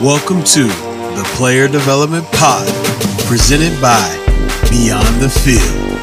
Welcome to the Player Development Pod, presented by Beyond the Field.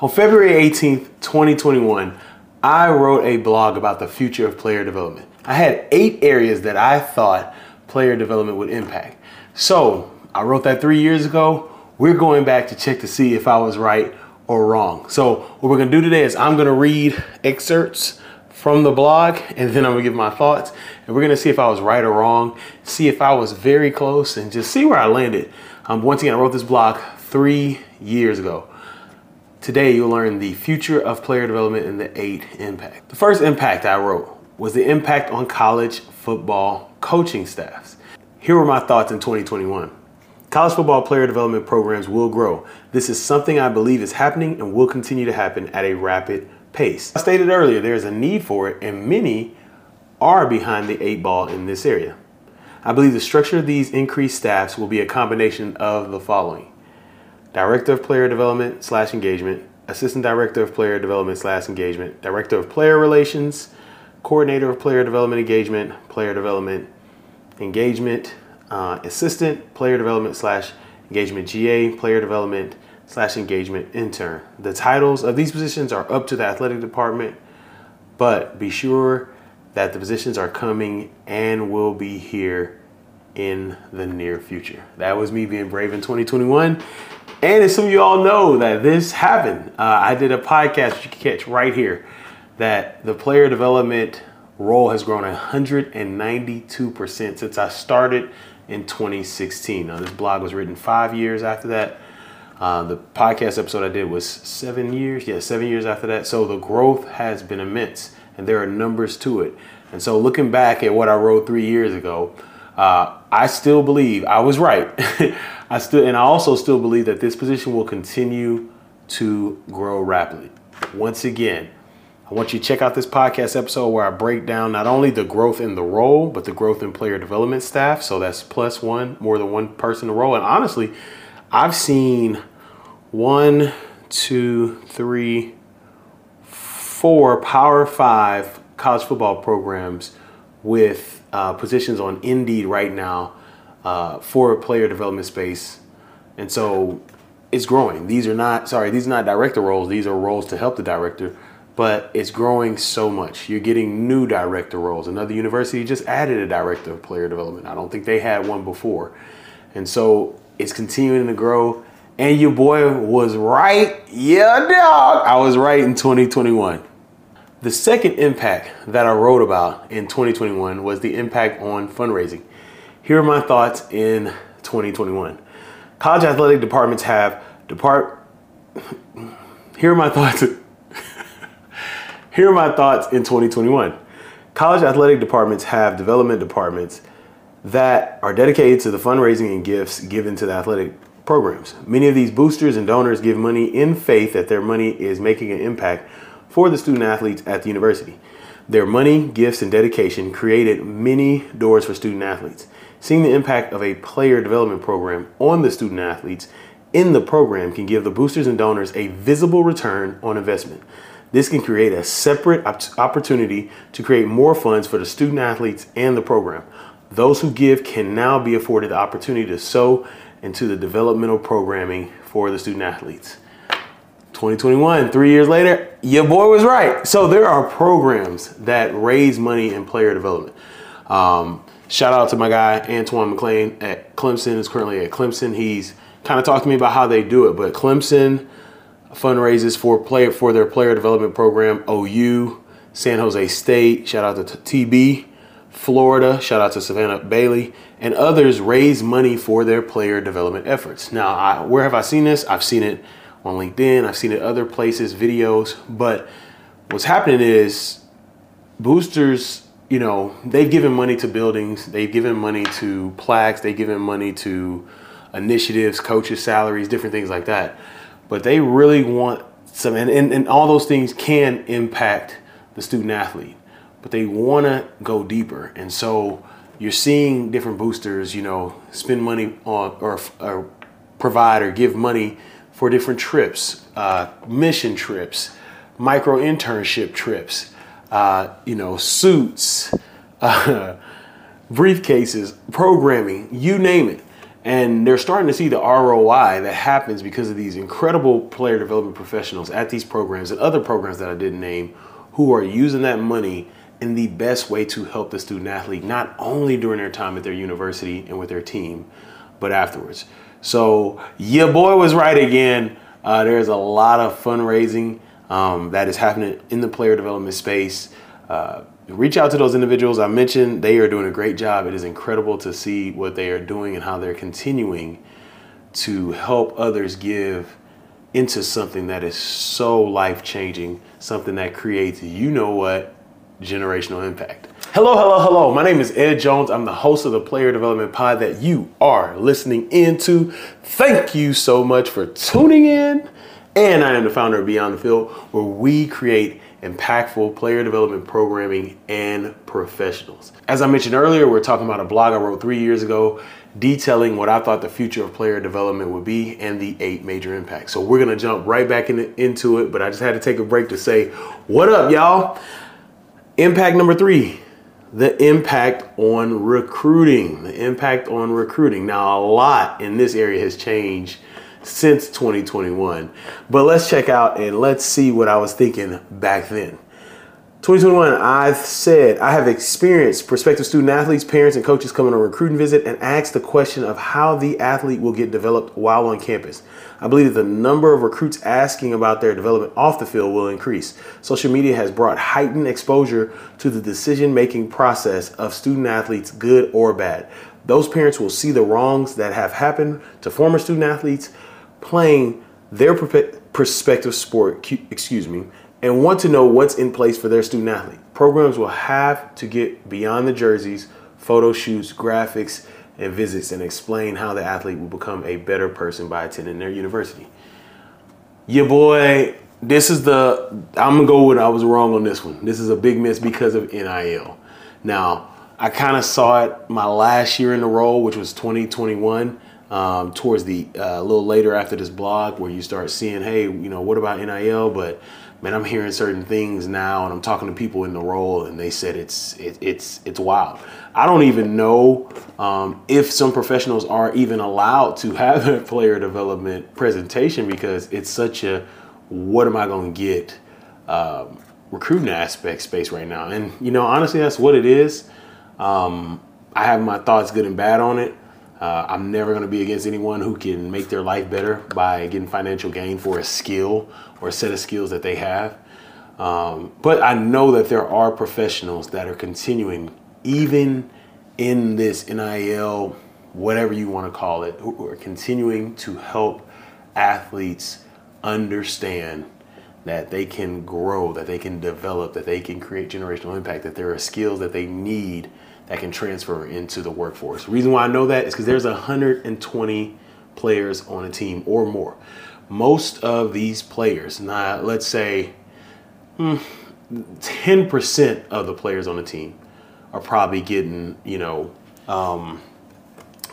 On February 18th, 2021, I wrote a blog about the future of player development. I had 8 areas that I thought player development would impact. So I wrote that 3 years ago. We're going back to check to see if I was right or wrong. So what we're gonna do today is I'm gonna read excerpts from the blog, and then I'm gonna give my thoughts, and we're gonna see if I was right or wrong, see if I was very close, and just see where I landed. Once again, I wrote this blog 3 years ago. Today, you'll learn the future of player development and the 8 impacts. The first impact I wrote was the impact on college football coaching staffs. Here were my thoughts in 2021. College football player development programs will grow. This is something I believe is happening and will continue to happen at a rapid pace. I stated earlier, there is a need for it, and many are behind the 8 ball in this area. I believe the structure of these increased staffs will be a combination of the following: Director of Player Development / Engagement, Assistant Director of Player Development / Engagement, Director of Player Relations, Coordinator of Player Development Engagement, Player Development Engagement, assistant, player development / engagement GA, player development / engagement intern. The titles of these positions are up to the athletic department, but be sure that the positions are coming and will be here in the near future. That was me being brave in 2021. And as some of you all know, that this happened. I did a podcast that you can catch right here that the player development role has grown 192% since I started in 2016. Now, this blog was written 5 years after that. The podcast episode I did was 7 years. Yeah, 7 years after that. So the growth has been immense, and there are numbers to it. And so looking back at what I wrote 3 years ago, I still believe I was right. And I also still believe that this position will continue to grow rapidly. Once again, I want you to check out this podcast episode where I break down not only the growth in the role, but the growth in player development staff. So that's +1, more than one person to roll. And honestly, I've seen 4 Power 5 college football programs with positions on Indeed right now for player development space. And so it's growing. These are not director roles. These are roles to help the director. But it's growing so much. You're getting new director roles. Another university just added a director of player development. I don't think they had one before. And so it's continuing to grow. And your boy was right. Yeah, dog. I was right in 2021. The second impact that I wrote about in 2021 was the impact on fundraising. Here are my thoughts in 2021. College athletic departments have Here are my thoughts in 2021. College athletic departments have development departments that are dedicated to the fundraising and gifts given to the athletic programs. Many of these boosters and donors give money in faith that their money is making an impact for the student athletes at the university. Their money, gifts, and dedication created many doors for student athletes. Seeing the impact of a player development program on the student athletes in the program can give the boosters and donors a visible return on investment. This can create a separate opportunity to create more funds for the student athletes and the program. Those who give can now be afforded the opportunity to sow into the developmental programming for the student athletes. 2021, 3 years later, your boy was right. So there are programs that raise money in player development. Shout out to my guy, Antoine McLean at Clemson, is currently at Clemson. He's kind of talked to me about how they do it, but Clemson fundraisers for their player development program. OU, San Jose State, shout out to TB, Florida, shout out to Savannah Bailey, and others raise money for their player development efforts. Now, where have I seen this? I've seen it on LinkedIn. I've seen it other places, videos. But what's happening is boosters, they've given money to buildings. They've given money to plaques. They've given money to initiatives, coaches' salaries, different things like that. But they really want some, and all those things can impact the student athlete, but they want to go deeper. And so you're seeing different boosters, spend money on or provide or give money for different trips, mission trips, micro internship trips, suits, briefcases, programming, you name it. And they're starting to see the ROI that happens because of these incredible player development professionals at these programs and other programs that I didn't name who are using that money in the best way to help the student athlete, not only during their time at their university and with their team, but afterwards. So your boy was right again. There's a lot of fundraising that is happening in the player development space. Reach out to those individuals I mentioned. They are doing a great job. It is incredible to see what they are doing and how they're continuing to help others give into something that is so life-changing, something that creates, you know what, generational impact. Hello, hello, hello. My name is Ed Jones. I'm the host of the Player Development Pod that you are listening into. Thank you so much for tuning in. And I am the founder of Beyond the Field, where we create impactful player development programming and professionals. As I mentioned earlier, we're talking about a blog I wrote 3 years ago detailing what I thought the future of player development would be and the 8 major impacts. So we're going to jump right back into it, but I just had to take a break to say, what up, y'all? Impact number 3, the impact on recruiting. The impact on recruiting. Now, a lot in this area has changed since 2021, but let's check out and let's see what I was thinking back then. 2021, I said, I have experienced prospective student athletes, parents, and coaches come on a recruiting visit and ask the question of how the athlete will get developed while on campus. I believe that the number of recruits asking about their development off the field will increase. Social media has brought heightened exposure to the decision-making process of student athletes, good or bad. Those parents will see the wrongs that have happened to former student athletes playing their prospective sport, and want to know what's in place for their student athlete. Programs will have to get beyond the jerseys, photo shoots, graphics, and visits and explain how the athlete will become a better person by attending their university. Yeah, boy, this is the, I'm gonna go with I was wrong on this one. This is a big miss because of NIL. Now, I kind of saw it my last year in the role, which was 2021. Towards the a little later after this blog, where you start seeing, hey, you know, what about NIL? But man, I'm hearing certain things now, and I'm talking to people in the role, and they said it's wild. I don't even know if some professionals are even allowed to have a player development presentation because it's such a what am I going to get recruiting aspect space right now. And you know, honestly, that's what it is. I have my thoughts, good and bad, on it. I'm never going to be against anyone who can make their life better by getting financial gain for a skill or a set of skills that they have. But I know that there are professionals that are continuing, even in this NIL, whatever you want to call it, who are continuing to help athletes understand that they can grow, that they can develop, that they can create generational impact, that there are skills that they need that can transfer into the workforce. The reason why I know that is because there's 120 players on a team or more. Most of these players, now let's say 10% of the players on the team are probably getting, you know,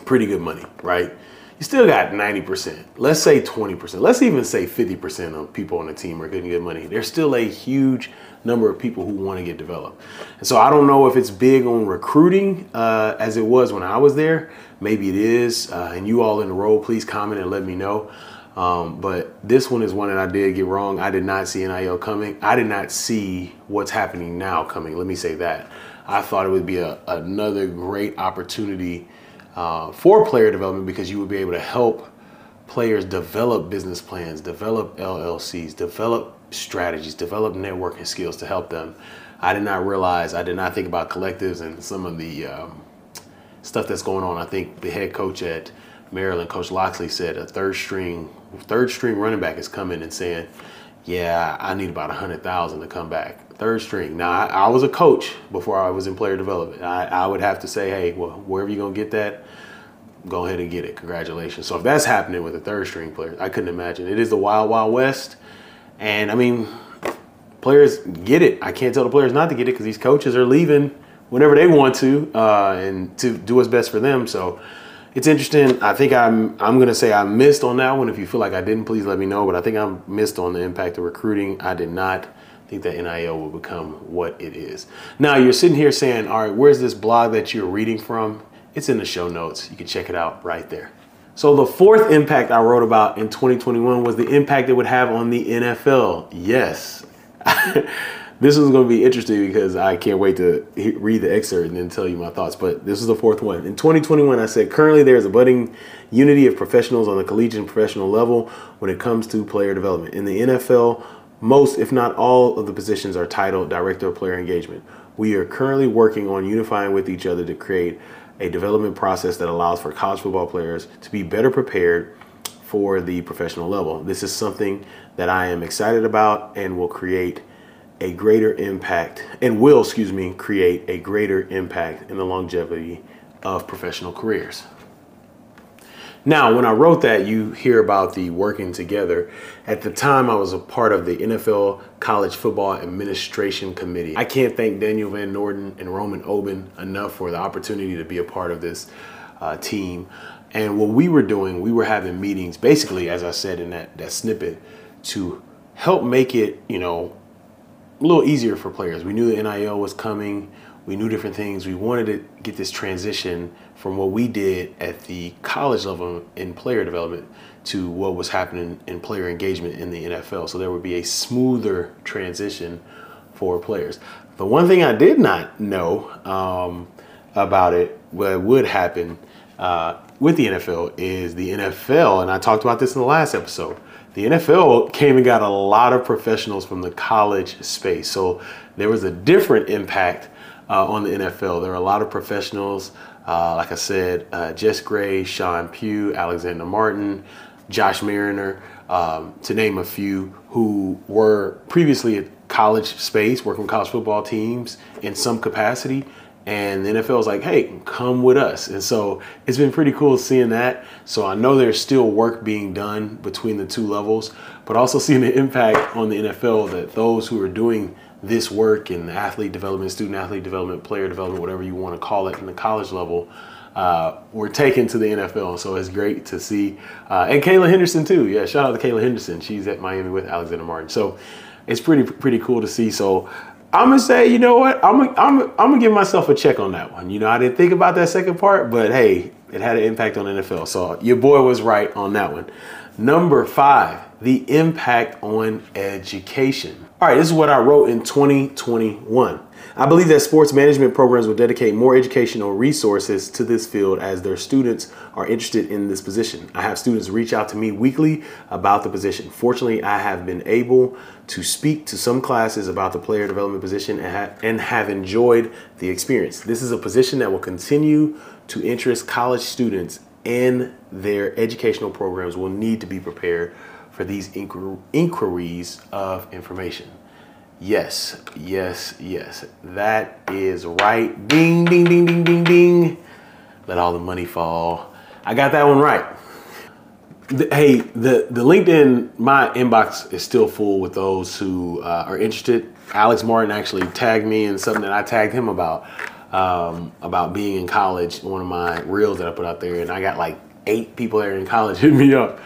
pretty good money, right? You still got 90%. Let's say 20%. Let's even say 50% of people on the team are getting good money. There's still a huge number of people who want to get developed. And so I don't know if it's big on recruiting as it was when I was there. Maybe it is. And you all in the role, please comment and let me know. But this one is one that I did get wrong. I did not see NIL coming. I did not see what's happening now coming. Let me say that. I thought it would be another great opportunity for player development, because you would be able to help players develop business plans, develop LLCs, develop strategies, develop networking skills to help them. I did not realize, I did not think about collectives and some of the stuff that's going on. I think the head coach at Maryland, Coach Loxley, said a third string running back is coming and saying, yeah, I need about 100,000 to come back. Third string. Now, I was a coach before I was in player development. I would have to say, hey, well, wherever you're going to get that, go ahead and get it. Congratulations. So if that's happening with a third string player, I couldn't imagine. It is the wild, wild west. And I mean, players get it. I can't tell the players not to get it because these coaches are leaving whenever they want to and to do what's best for them. So it's interesting. I think I'm going to say I missed on that one. If you feel like I didn't, please let me know. But I think I missed on the impact of recruiting. I did not think that NIL will become what it is. Now, you're sitting here saying, all right, where's this blog that you're reading from? It's in the show notes. You can check it out right there. So the fourth impact I wrote about in 2021 was the impact it would have on the NFL. Yes. This is going to be interesting because I can't wait to read the excerpt and then tell you my thoughts. But this is the fourth one. In 2021, I said, currently there is a budding unity of professionals on the collegiate and professional level when it comes to player development. In the NFL, most, if not all, of the positions are titled Director of Player Engagement. We are currently working on unifying with each other to create a development process that allows for college football players to be better prepared for the professional level. This is something that I am excited about and will create a greater impact and will, excuse me, create a greater impact in the longevity of professional careers. Now, when I wrote that, you hear about the working together. At the time, I was a part of the NFL College Football Administration Committee. I can't thank Daniel Van Norden and Roman Oben enough for the opportunity to be a part of this team. And what we were doing, we were having meetings, basically, as I said in that snippet, to help make it, you know, a little easier for players. We knew the NIL was coming. We knew different things. We wanted to get this transition from what we did at the college level in player development to what was happening in player engagement in the NFL. So there would be a smoother transition for players. The one thing I did not know about it, what would happen with the NFL is the NFL, and I talked about this in the last episode, the NFL came and got a lot of professionals from the college space. So there was a different impact on the NFL. There are a lot of professionals, like I said, Jess Gray, Sean Pugh, Alexander Martin, Josh Mariner, to name a few, who were previously at college space, working with college football teams in some capacity. And the NFL is like, hey, come with us. And so it's been pretty cool seeing that. So I know there's still work being done between the two levels, but also seeing the impact on the NFL that those who are doing this work in athlete development, student athlete development, player development, whatever you want to call it in the college level, were taken to the NFL. So it's great to see. And Kayla Henderson too. Yeah, shout out to Kayla Henderson. She's at Miami with Alexander Martin. So it's pretty cool to see. So I'm going to say, you know what, I'm going to give myself a check on that one. You know, I didn't think about that second part, but hey, it had an impact on the NFL. So your boy was right on that one. Number five, the impact on education. All right, this is what I wrote in 2021. I believe that sports management programs will dedicate more educational resources to this field as their students are interested in this position. I have students reach out to me weekly about the position. Fortunately, I have been able to speak to some classes about the player development position and have enjoyed the experience. This is a position that will continue to interest college students, and their educational programs will need to be prepared for these inquiries of information. Yes, yes, yes. That is right. Ding, ding, ding, ding, ding, ding. Let all the money fall. I got that one right. Hey, the LinkedIn, my inbox is still full with those who are interested. Alex Martin actually tagged me in something that I tagged him about being in college, one of my reels that I put out there, and I got like 8 people that are in college hit me up.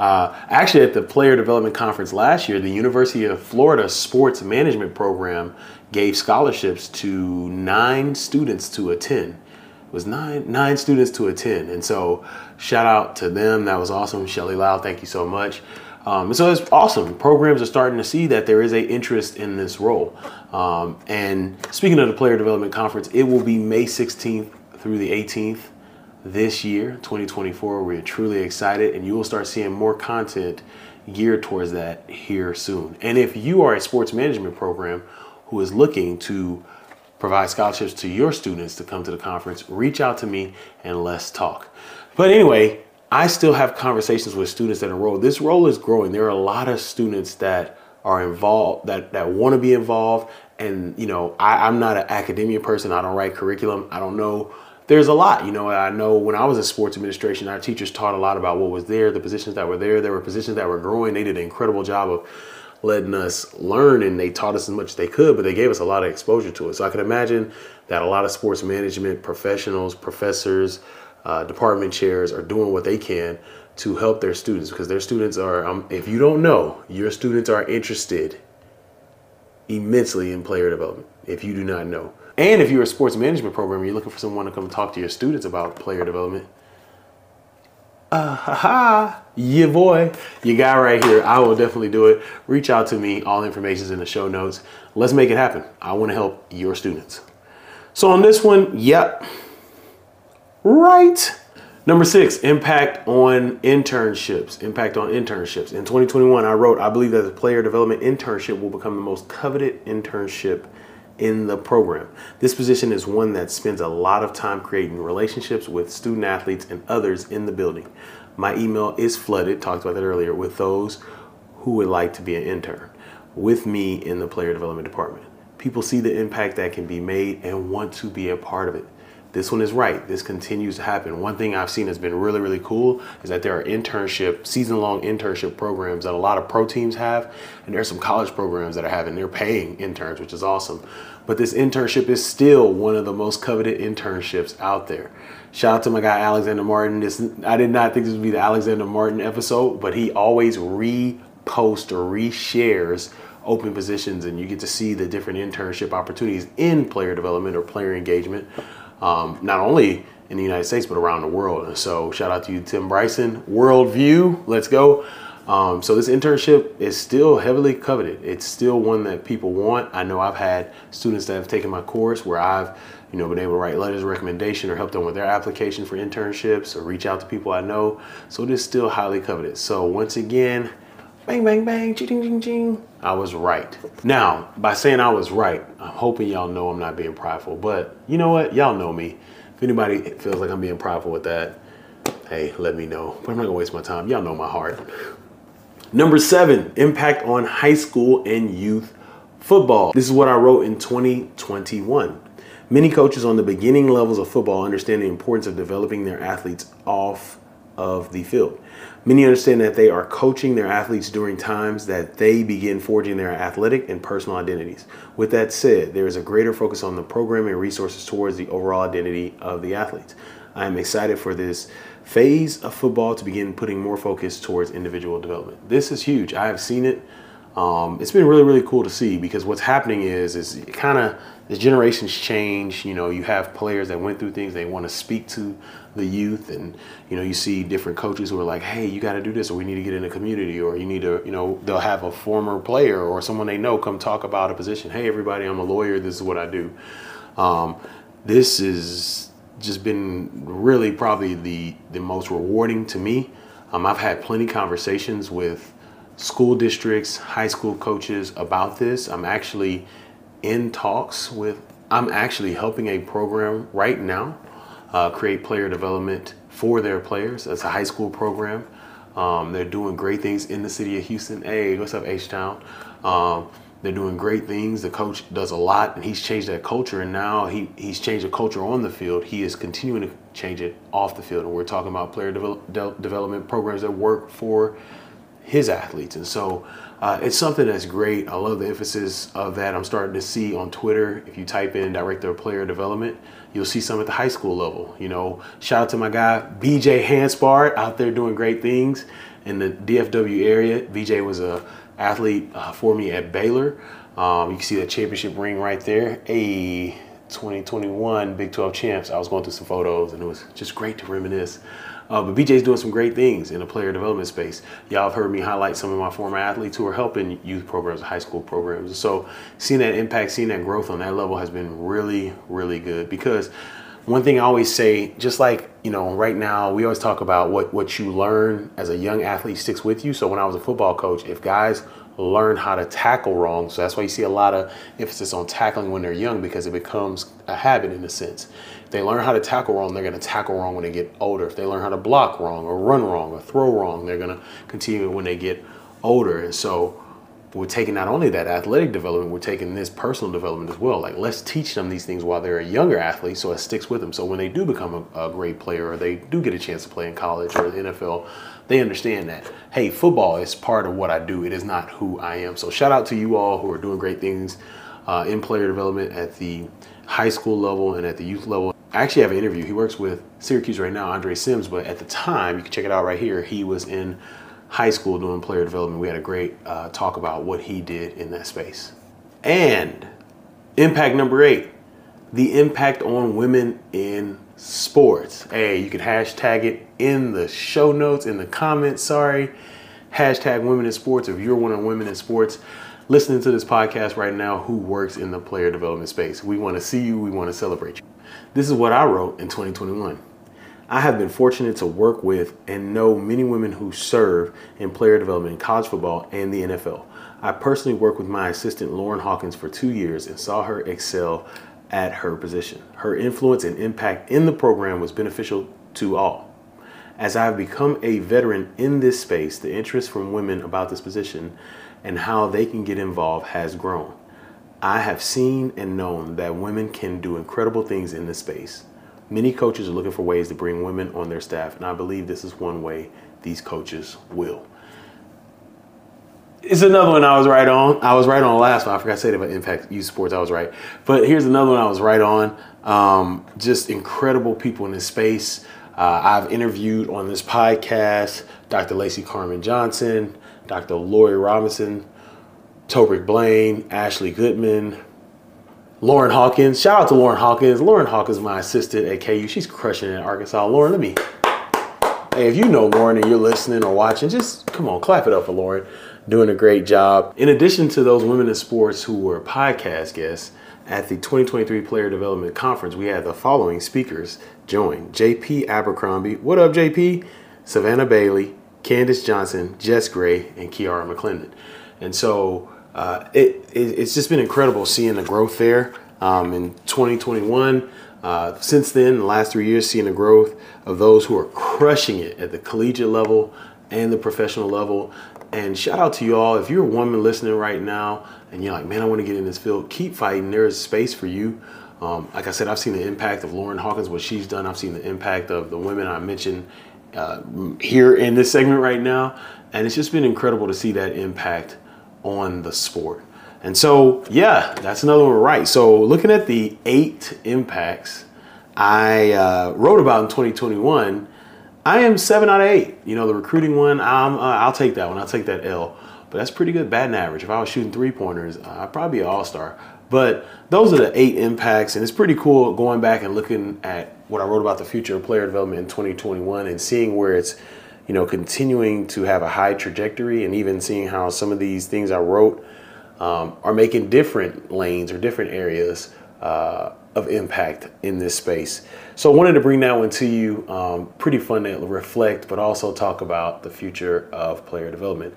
Actually, at the Player Development Conference last year, the University of Florida Sports Management Program gave scholarships to 9 students to attend. It was nine students to attend. And so shout out to them. That was awesome. Shelly Lau, thank you so much. And so it's awesome. Programs are starting to see that there is an interest in this role. And speaking of the Player Development Conference, it will be May 16th through the 18th. This year, 2024, we're truly excited, and you will start seeing more content geared towards that here soon. And if you are a sports management program who is looking to provide scholarships to your students to come to the conference, reach out to me and let's talk. But anyway, I still have conversations with students that enroll. This role is growing. There are a lot of students that are involved, that want to be involved. And, you know, I'm not an academia person. I don't write curriculum. I don't know. There's a lot, you know, I know when I was in sports administration, our teachers taught a lot about what was there, the positions that were there. There were positions that were growing. They did an incredible job of letting us learn, and they taught us as much as they could, but they gave us a lot of exposure to it. So I can imagine that a lot of sports management professionals, professors, department chairs are doing what they can to help their students, because their students are, if you don't know, your students are interested immensely in player development, if you do not know. And if you're a sports management program, you're looking for someone to come talk to your students about player development. Yeah, boy, your guy right here. I will definitely do it. Reach out to me. All information is in the show notes. Let's make it happen. I want to help your students. So on this one, yep. Right. Number 6, impact on internships. Impact on internships. In 2021, I wrote, I believe that the player development internship will become the most coveted internship in the program. This position is one that spends a lot of time creating relationships with student athletes and others in the building. My email is flooded, talked about that earlier, with those who would like to be an intern with me in the player development department. People see the impact that can be made and want to be a part of it. This one is right. This continues to happen. One thing I've seen that's been really, really cool is that there are internship, season-long internship programs that a lot of pro teams have, and there are some college programs that are having. They're paying interns, which is awesome. But this internship is still one of the most coveted internships out there. Shout out to my guy, Alexander Martin. I did not think this would be the Alexander Martin episode, but he always reposts or reshares open positions, and you get to see the different internship opportunities in player development or player engagement. Not only in the United States, but around the world. And so shout out to you, Tim Bryson, Worldview. Let's go. So this internship is still heavily coveted. It's still one that people want. I know I've had students that have taken my course where I've, you know, been able to write letters of recommendation or help them with their application for internships or reach out to people I know. So it is still highly coveted. So once again, bang, bang, bang, ching, ching, ching. I was right. Now, by saying I was right, I'm hoping y'all know I'm not being prideful, but you know what? Y'all know me. If anybody feels like I'm being prideful with that, hey, let me know. But I'm not gonna waste my time. Y'all know my heart. Number 7, impact on high school and youth football. This is what I wrote in 2021. Many coaches on the beginning levels of football understand the importance of developing their athletes off of the field. Many understand that they are coaching their athletes during times that they begin forging their athletic and personal identities. With that said, there is a greater focus on the program and resources towards the overall identity of the athletes. I am excited for this phase of football to begin putting more focus towards individual development. This is huge. I have seen it. It's been really, really cool to see, because what's happening is kind of the generations change. You know, you have players that went through things, they want to speak to the youth, and, you know, you see different coaches who are like, hey, you got to do this, or we need to get in the community, or you need to, you know, they'll have a former player or someone they know come talk about a position. Hey, everybody, I'm a lawyer. This is what I do. This has just been really probably the most rewarding to me. I've had plenty of conversations with school districts, high school coaches about this. I'm actually in talks with, I'm actually helping a program right now create player development for their players. That's a high school program. They're doing great things in the city of Houston. Hey, what's up, H-Town? They're doing great things. The coach does a lot, and he's changed that culture, and now he's changed the culture on the field. He is continuing to change it off the field, and we're talking about player development programs that work for his athletes. And so it's something that's great. I love the emphasis of that. I'm starting to see on Twitter, if you type in director of player development, you'll see some at the high school level. You know, shout out to my guy, B.J. Hanspart, out there doing great things in the DFW area. B.J. was an athlete for me at Baylor. You can see that championship ring right there. Hey, 2021 Big 12 champs. I was going through some photos, and it was just great to reminisce. But BJ's doing some great things in the player development space. Y'all have heard me highlight some of my former athletes who are helping youth programs, high school programs. So seeing that impact, seeing that growth on that level has been really, really good. Because one thing I always say, just like, you know, right now, we always talk about what you learn as a young athlete sticks with you. So when I was a football coach, if guys learn how to tackle wrong, so that's why you see a lot of emphasis on tackling when they're young, because it becomes a habit in a sense. If they learn how to tackle wrong, they're going to tackle wrong when they get older. If they learn how to block wrong or run wrong or throw wrong, they're going to continue when they get older. And so we're taking not only that athletic development, we're taking this personal development as well. Like, let's teach them these things while they're a younger athlete, so it sticks with them. So when they do become a great player, or they do get a chance to play in college or the NFL, they understand that, hey, football is part of what I do. It is not who I am. So shout out to you all who are doing great things in player development at the high school level and at the youth level. I actually have an interview. He works with Syracuse right now, Andre Sims, but at the time, you can check it out right here, he was in high school doing player development. We had a great talk about what he did in that space. And impact number 8, the impact on women in sports. Hey, you can hashtag it in the show notes, in the comments, sorry. Hashtag women in sports if you're one of the women in sports listening to this podcast right now who works in the player development space. We want to see you. We want to celebrate you. This is what I wrote in 2021. I have been fortunate to work with and know many women who serve in player development in college football and the NFL. I personally worked with my assistant, Lauren Hawkins, for 2 years and saw her excel at her position. Her influence and impact in the program was beneficial to all. As I have become a veteran in this space, the interest from women about this position and how they can get involved has grown. I have seen and known that women can do incredible things in this space. Many coaches are looking for ways to bring women on their staff, and I believe this is one way these coaches will. It's another one I was right on. I was right on the last one. I forgot to say that about Impact Youth Sports. I was right. But here's another one I was right on. Just incredible people in this space. I've interviewed on this podcast Dr. Lacey Carmen Johnson, Dr. Lori Robinson, Tobrick Blaine, Ashley Goodman, Lauren Hawkins. Shout out to Lauren Hawkins. Lauren Hawkins, my assistant at KU. She's crushing it in Arkansas. Lauren, let me. Hey, if you know Lauren and you're listening or watching, just come on, clap it up for Lauren. Doing a great job. In addition to those women in sports who were podcast guests, at the 2023 Player Development Conference, we had the following speakers join. JP Abercrombie, what up JP? Savannah Bailey, Candace Johnson, Jess Gray, and Kiara McClendon. And so it's just been incredible seeing the growth there in 2021. Since then, the last 3 years, seeing the growth of those who are crushing it at the collegiate level and the professional level. And shout out to you all. If you're a woman listening right now and you're like, man, I want to get in this field, keep fighting. There is space for you. Like I said, I've seen the impact of Lauren Hawkins, what she's done. I've seen the impact of the women I mentioned here in this segment right now. And it's just been incredible to see that impact on the sport. And so, yeah, that's another one, right? So looking at the 8 impacts I wrote about in 2021, I am 7 out of 8. You know, the recruiting one, I'll take that one. I'll take that L. But that's pretty good batting average. If I was shooting 3-pointers, I'd probably be an all-star. But those are the 8 impacts, and it's pretty cool going back and looking at what I wrote about the future of player development in 2021 and seeing where it's, you know, continuing to have a high trajectory and even seeing how some of these things I wrote are making different lanes or different areas of impact in this space. So I wanted to bring that one to you. Pretty fun to reflect, but also talk about the future of player development.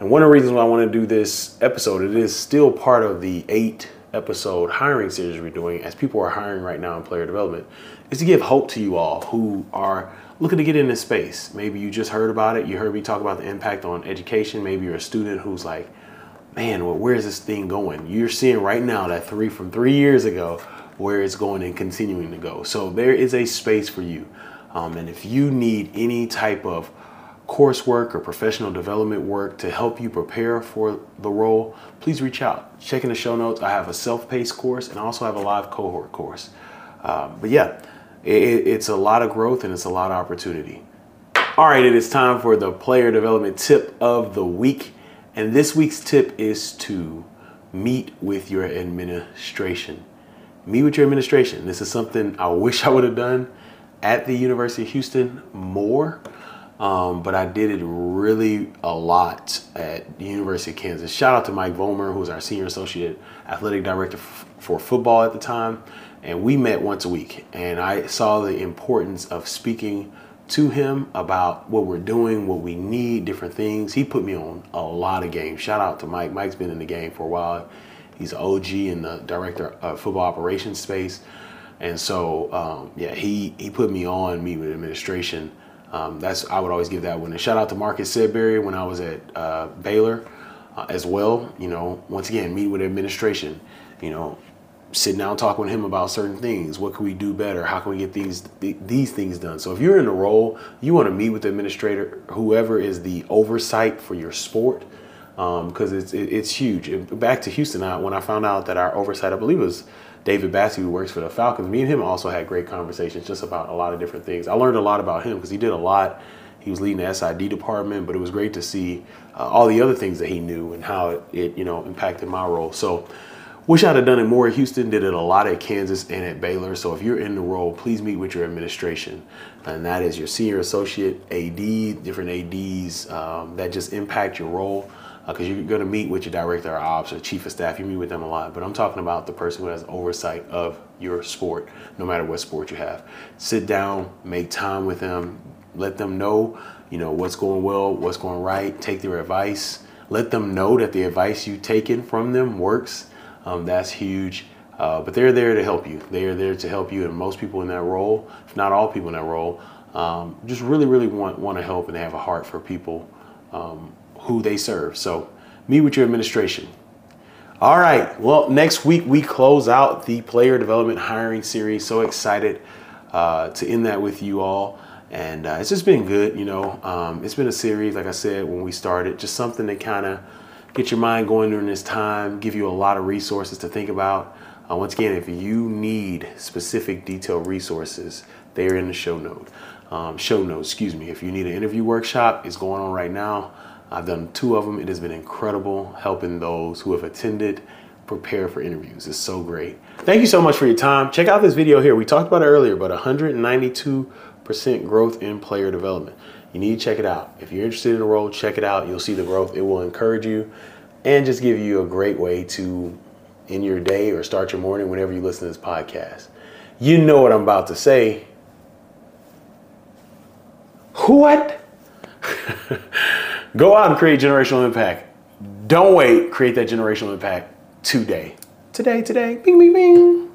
And one of the reasons why I want to do this episode, it is still part of the 8-episode hiring series we're doing as people are hiring right now in player development, is to give hope to you all who are looking to get in this space. Maybe you just heard about it. You heard me talk about the impact on education. Maybe you're a student who's like, man, well, where is this thing going? You're seeing right now that 3 from 3 years ago where it's going and continuing to go. So there is a space for you. And if you need any type of coursework or professional development work to help you prepare for the role, please reach out. Check in the show notes. I have a self-paced course and I also have a live cohort course. But yeah, it's a lot of growth and it's a lot of opportunity. All right, it is time for the player development tip of the week. And this week's tip is to meet with your administration. Meet with your administration. This is something I wish I would have done at the University of Houston more, but I did it really a lot at the University of Kansas. Shout out to Mike Vollmer, who was our senior associate athletic director for football at the time. And we met once a week, and I saw the importance of speaking to him about what we're doing, what we need, different things. He put me on a lot of games. Shout out to Mike. Mike's been in the game for a while. He's an OG in the director of football operations space. And so, yeah, he put me on meeting with administration. I would always give that one. And shout out to Marcus Sedberry when I was at Baylor as well. You know, once again, meeting with administration, you know, sitting down talking with him about certain things. What can we do better? How can we get these things done? So if you're in a role, you want to meet with the administrator, whoever is the oversight for your sport. Because it's huge. Back to Houston, when I found out that our oversight, I believe it was David Bassey, who works for the Falcons, me and him also had great conversations just about a lot of different things. I learned a lot about him because he did a lot. He was leading the SID department, but it was great to see all the other things that he knew and how it you know, impacted my role. So Wish I'd have done it more at Houston, did it a lot at Kansas and at Baylor. So if you're in the role, please meet with your administration. And that is your senior associate, AD, different ADs that just impact your role. Because you're going to meet with your director of ops or chief of staff. You meet with them a lot. But I'm talking about the person who has oversight of your sport, no matter what sport you have. Sit down, make time with them, let them know, you know, what's going well, what's going right, take their advice. Let them know that the advice you've taken from them works. That's huge. But they're there to help you. They are there to help you. And most people in that role, if not all people in that role, just really, really want to help, and they have a heart for people who they serve. So meet with your administration. All right. Well, next week we close out the player development hiring series. So excited to end that with you all. And it's just been good. You know, it's been a series, like I said, when we started, just something that kind of get your mind going during this time, give you a lot of resources to think about. Once again, if you need specific detailed resources, they are in the show notes, excuse me. If you need an interview workshop, it's going on right now. I've done 2 of them. It has been incredible helping those who have attended prepare for interviews. It's so great. Thank you so much for your time. Check out this video here. We talked about it earlier, but 192% growth in player development. You need to check it out. If you're interested in the role, check it out. You'll see the growth. It will encourage you and just give you a great way to end your day or start your morning whenever you listen to this podcast. You know what I'm about to say. What? Go out and create generational impact. Don't wait. Create that generational impact today. Today, bing, bing, bing.